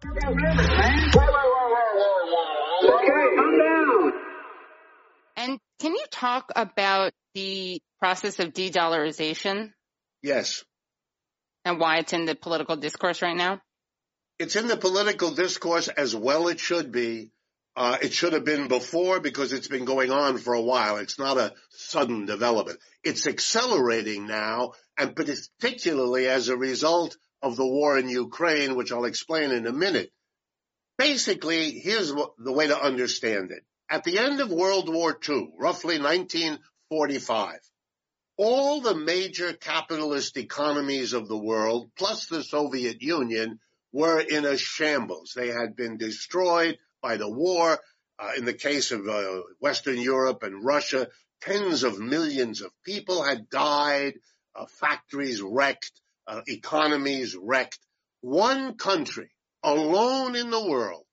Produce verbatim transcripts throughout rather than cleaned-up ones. And can you talk about the process of de-dollarization? Yes. And why it's in the political discourse right now? It's in the political discourse as well it should be. Uh, it should have been before because it's been going on for a while. It's not a sudden development. It's accelerating now, and particularly as a result of the war in Ukraine, which I'll explain in a minute. Basically, here's the way to understand it. At the end of World War Two, roughly nineteen forty-five, all the major capitalist economies of the world, plus the Soviet Union, were in a shambles. They had been destroyed by the war. Uh, in the case of uh, Western Europe and Russia, tens of millions of people had died, uh, factories wrecked, uh, economies wrecked. One country alone in the world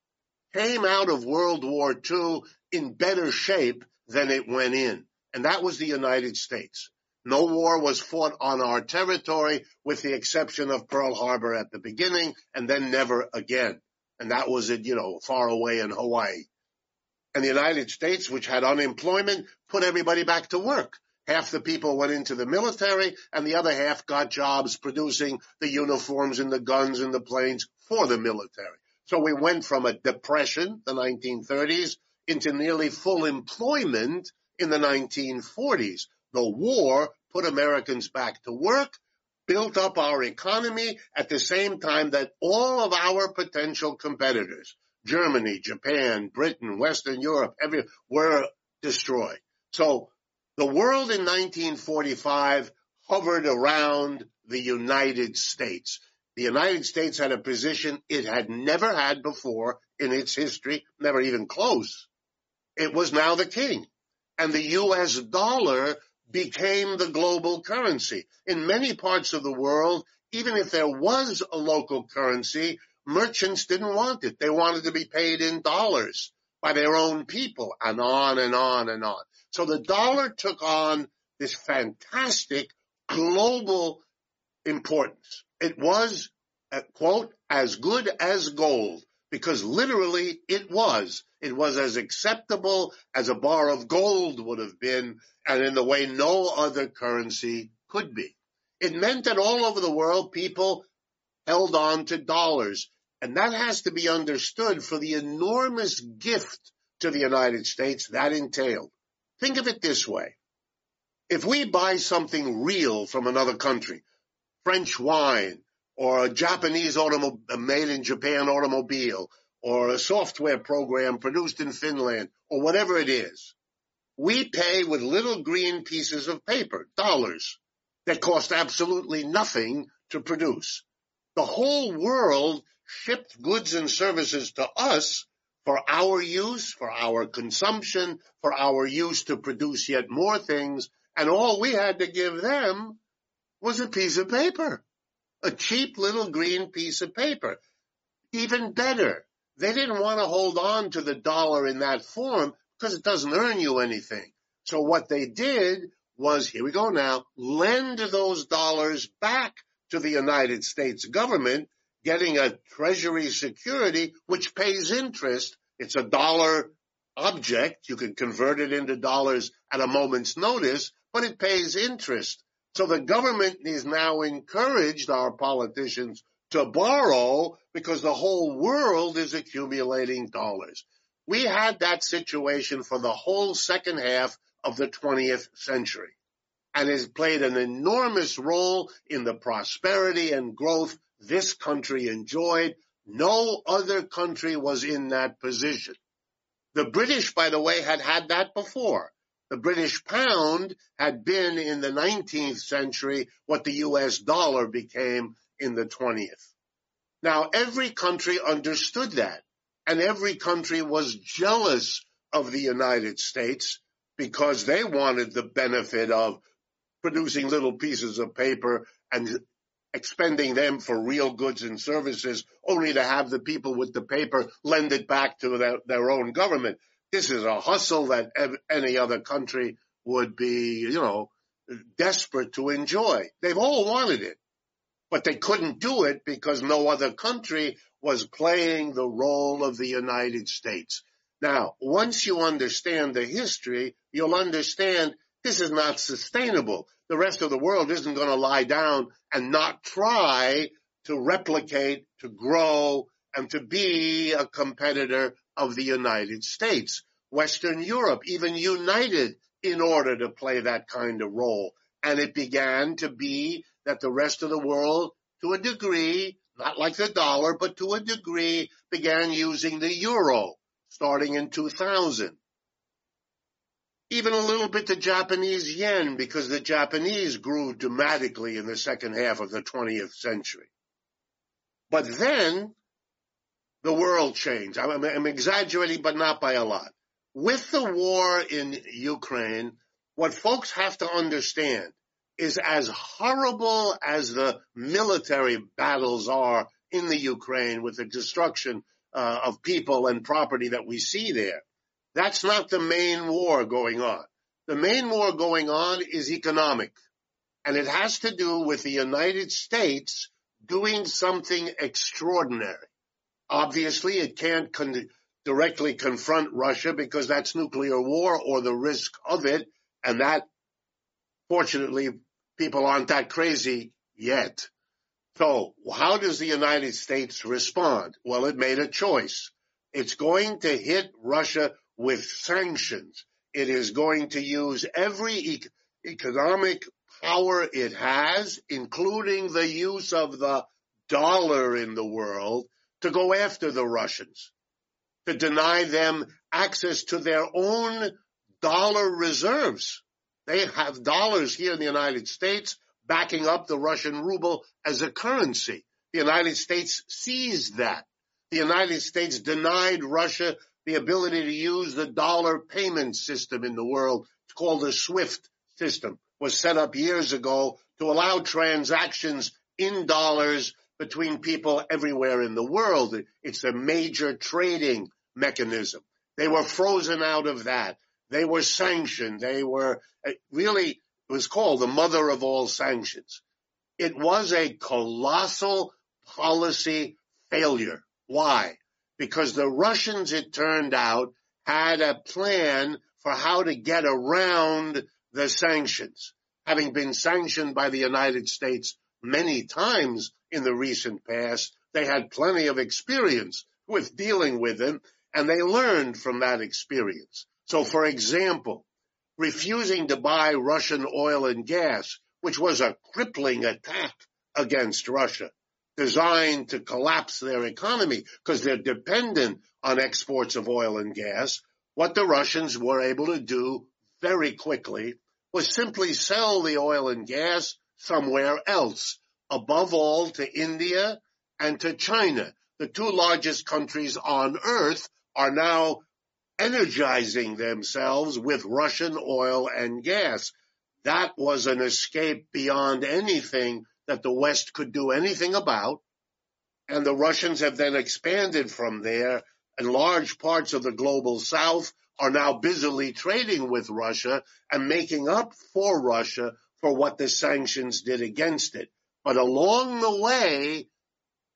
came out of World War Two in better shape than it went in, and that was the United States. No war was fought on our territory with the exception of Pearl Harbor at the beginning and then never again. And that was, it, you know, far away in Hawaii. And the United States, which had unemployment, put everybody back to work. Half the people went into the military, and the other half got jobs producing the uniforms and the guns and the planes for the military. So we went from a depression, the nineteen thirties, into nearly full employment in the nineteen forties. The war put Americans back to work, built up our economy at the same time that all of our potential competitors, Germany, Japan, Britain, Western Europe, every, were destroyed. So the world in nineteen forty-five hovered around the United States. The United States had a position it had never had before in its history, never even close. It was now the king. And the U S dollar became the global currency. In many parts of the world, even if there was a local currency, merchants didn't want it. They wanted to be paid in dollars by their own people, and on and on and on. So the dollar took on this fantastic global importance. It was, quote, as good as gold, because literally it was. It was as acceptable as a bar of gold would have been, and in the way no other currency could be. It meant that all over the world, people held on to dollars, and that has to be understood for the enormous gift to the United States that entailed. Think of it this way. If we buy something real from another country, French wine, or a Japanese automo- made-in-Japan automobile, or a software program produced in Finland, or whatever it is, we pay with little green pieces of paper, dollars, that cost absolutely nothing to produce. The whole world shipped goods and services to us for our use, for our consumption, for our use to produce yet more things, and all we had to give them was a piece of paper, a cheap little green piece of paper. Even better, they didn't want to hold on to the dollar in that form because it doesn't earn you anything. So what they did was, here we go now, lend those dollars back to the United States government, getting a treasury security which pays interest. It's a dollar object. You can convert it into dollars at a moment's notice, but it pays interest. So the government is now encouraged, our politicians, to borrow because the whole world is accumulating dollars. We had that situation for the whole second half of the twentieth century, and it played an enormous role in the prosperity and growth this country enjoyed. No other country was in that position. The British, by the way, had had that before. The British pound had been in the nineteenth century what the U S dollar became in the twentieth. Now, every country understood that, and every country was jealous of the United States because they wanted the benefit of producing little pieces of paper and expending them for real goods and services, only to have the people with the paper lend it back to their, their own government. This is a hustle that ev- any other country would be, you know, desperate to enjoy. They've all wanted it. But they couldn't do it because no other country was playing the role of the United States. Now, once you understand the history, you'll understand this is not sustainable. The rest of the world isn't going to lie down and not try to replicate, to grow, and to be a competitor of the United States. Western Europe even united in order to play that kind of role. And it began to be that the rest of the world, to a degree, not like the dollar, but to a degree, began using the euro starting in two thousand. Even a little bit the Japanese yen, because the Japanese grew dramatically in the second half of the twentieth century. But then the world changed. I'm, I'm exaggerating, but not by a lot. With the war in Ukraine, what folks have to understand is, as horrible as the military battles are in the Ukraine with the destruction uh, of people and property that we see there, that's not the main war going on. The main war going on is economic, and it has to do with the United States doing something extraordinary. Obviously, it can't con- directly confront Russia because that's nuclear war or the risk of it, and that, fortunately, people aren't that crazy yet. So how does the United States respond? Well, it made a choice. It's going to hit Russia with sanctions. It is going to use every e- economic power it has, including the use of the dollar in the world, to go after the Russians, to deny them access to their own dollar reserves. They have dollars here in the United States backing up the Russian ruble as a currency. The United States seized that. The United States denied Russia the ability to use the dollar payment system in the world. It's called the SWIFT system. It was set up years ago to allow transactions in dollars between people everywhere in the world. It's a major trading mechanism. They were frozen out of that. They were sanctioned. They were really, it was called the mother of all sanctions. It was a colossal policy failure. Why? Because the Russians, it turned out, had a plan for how to get around the sanctions, having been sanctioned by the United States many times in the recent past. They had plenty of experience with dealing with them, and they learned from that experience. So, for example, refusing to buy Russian oil and gas, which was a crippling attack against Russia, designed to collapse their economy because they're dependent on exports of oil and gas, what the Russians were able to do very quickly was simply sell the oil and gas somewhere else, above all to India and to China. The two largest countries on earth are now energizing themselves with Russian oil and gas. That was an escape beyond anything that the West could do anything about, and the Russians have then expanded from there, and large parts of the global South are now busily trading with Russia and making up for Russia for what the sanctions did against it. But along the way,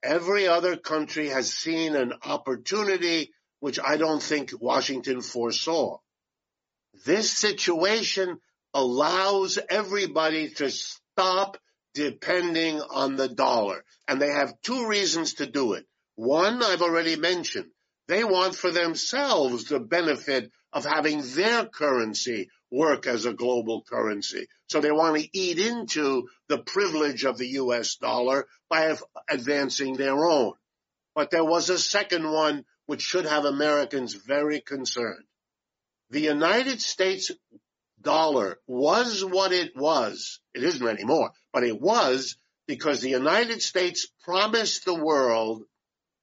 every other country has seen an opportunity which I don't think Washington foresaw. This situation allows everybody to stop depending on the dollar. And they have two reasons to do it. One, I've already mentioned. They want for themselves the benefit of having their currency work as a global currency. So they want to eat into the privilege of the U S dollar by advancing their own. But there was a second one which should have Americans very concerned. The United States dollar was what it was. It isn't anymore, but it was because the United States promised the world,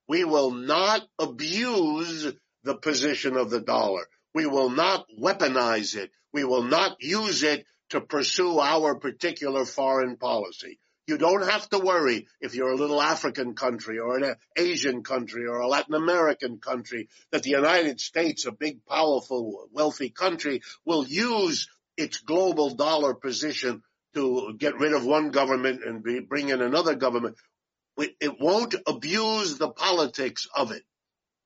we will not abuse the position of the dollar. We will not weaponize it. We will not use it to pursue our particular foreign policy. You don't have to worry if you're a little African country or an Asian country or a Latin American country that the United States, a big, powerful, wealthy country, will use its global dollar position to get rid of one government and bring in another government. It won't abuse the politics of it.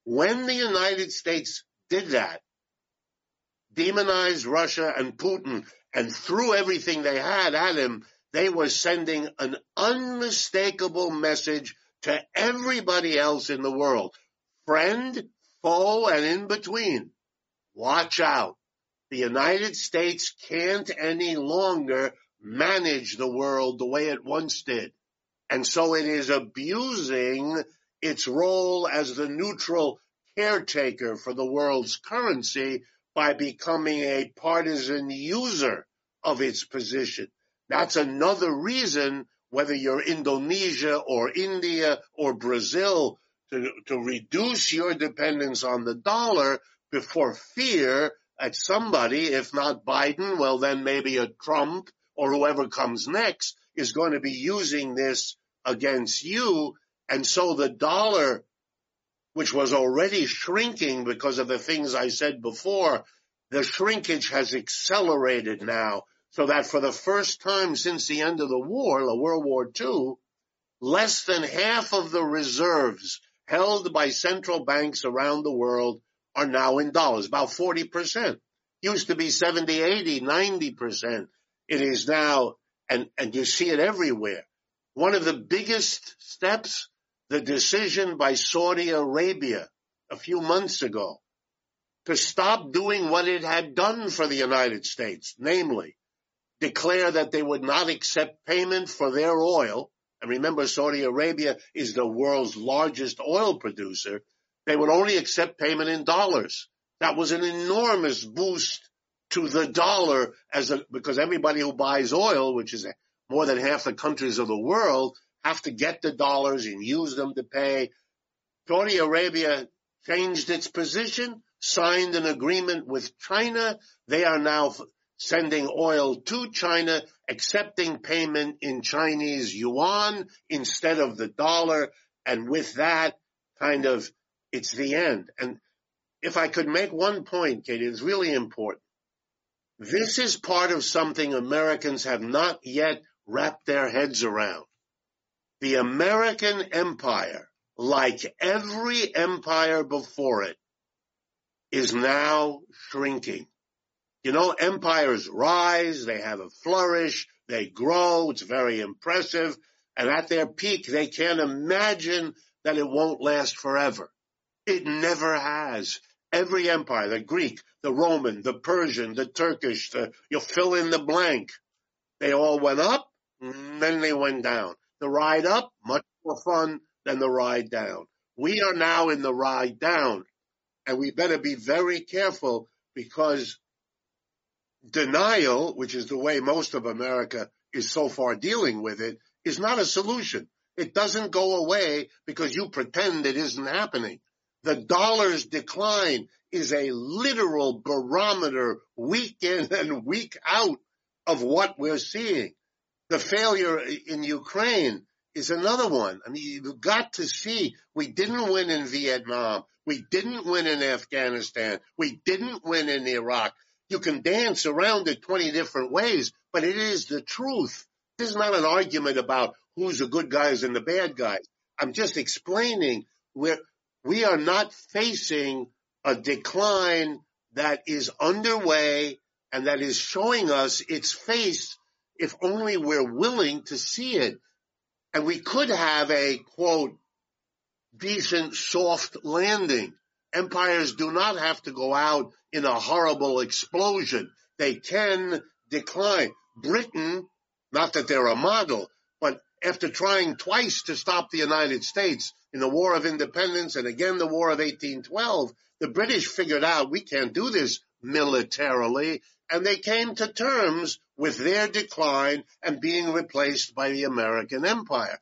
When the United States did that, demonized Russia and Putin and threw everything they had at him, they were sending an unmistakable message to everybody else in the world. Friend, foe, and in between. Watch out. The United States can't any longer manage the world the way it once did. And so it is abusing its role as the neutral caretaker for the world's currency by becoming a partisan user of its position. That's another reason, whether you're Indonesia or India or Brazil, to, to reduce your dependence on the dollar before fear at somebody, if not Biden, well, then maybe a Trump or whoever comes next, is going to be using this against you. And so the dollar, which was already shrinking because of the things I said before, the shrinkage has accelerated now, so that for the first time since the end of the war, World War Two, less than half of the reserves held by central banks around the world are now in dollars, about forty percent. Used to be seventy, eighty, ninety percent. It is now, and, and you see it everywhere. One of the biggest steps, the decision by Saudi Arabia a few months ago to stop doing what it had done for the United States, namely declare that they would not accept payment for their oil. And remember, Saudi Arabia is the world's largest oil producer. They would only accept payment in dollars. That was an enormous boost to the dollar as a, because everybody who buys oil, which is more than half the countries of the world, have to get the dollars and use them to pay. Saudi Arabia changed its position, signed an agreement with China. They are now sending oil to China, accepting payment in Chinese yuan instead of the dollar. And with that, kind of, it's the end. And if I could make one point, Katie, it's really important. This is part of something Americans have not yet wrapped their heads around. The American empire, like every empire before it, is now shrinking. You know, empires rise, they have a flourish, they grow, it's very impressive, and at their peak, they can't imagine that it won't last forever. It never has. Every empire, the Greek, the Roman, the Persian, the Turkish, the, you fill in the blank, they all went up, and then they went down. The ride up, much more fun than the ride down. We are now in the ride down, and we better be very careful, because denial, which is the way most of America is so far dealing with it, is not a solution. It doesn't go away because you pretend it isn't happening. The dollar's decline is a literal barometer week in and week out of what we're seeing. The failure in Ukraine is another one. I mean, you've got to see, we didn't win in Vietnam. We didn't win in Afghanistan. We didn't win in Iraq. You can dance around it twenty different ways, but it is the truth. This is not an argument about who's the good guys and the bad guys. I'm just explaining where we are not facing a decline that is underway and that is showing us its face, if only we're willing to see it. And we could have a, quote, decent, soft landing. Empires do not have to go out in a horrible explosion. They can decline. Britain, not that they're a model, but after trying twice to stop the United States in the War of Independence and again the War of eighteen twelve, the British figured out we can't do this militarily, and they came to terms with their decline and being replaced by the American empire.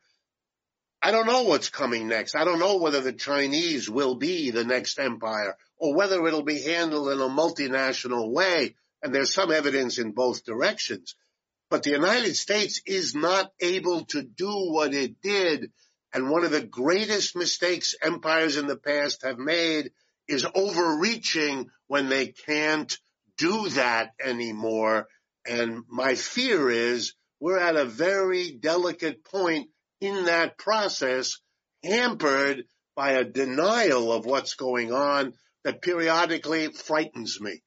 I don't know what's coming next. I don't know whether the Chinese will be the next empire or whether it'll be handled in a multinational way, and there's some evidence in both directions. But the United States is not able to do what it did, and one of the greatest mistakes empires in the past have made is overreaching when they can't do that anymore. And my fear is we're at a very delicate point in that process hampered by a denial of what's going on that periodically frightens me.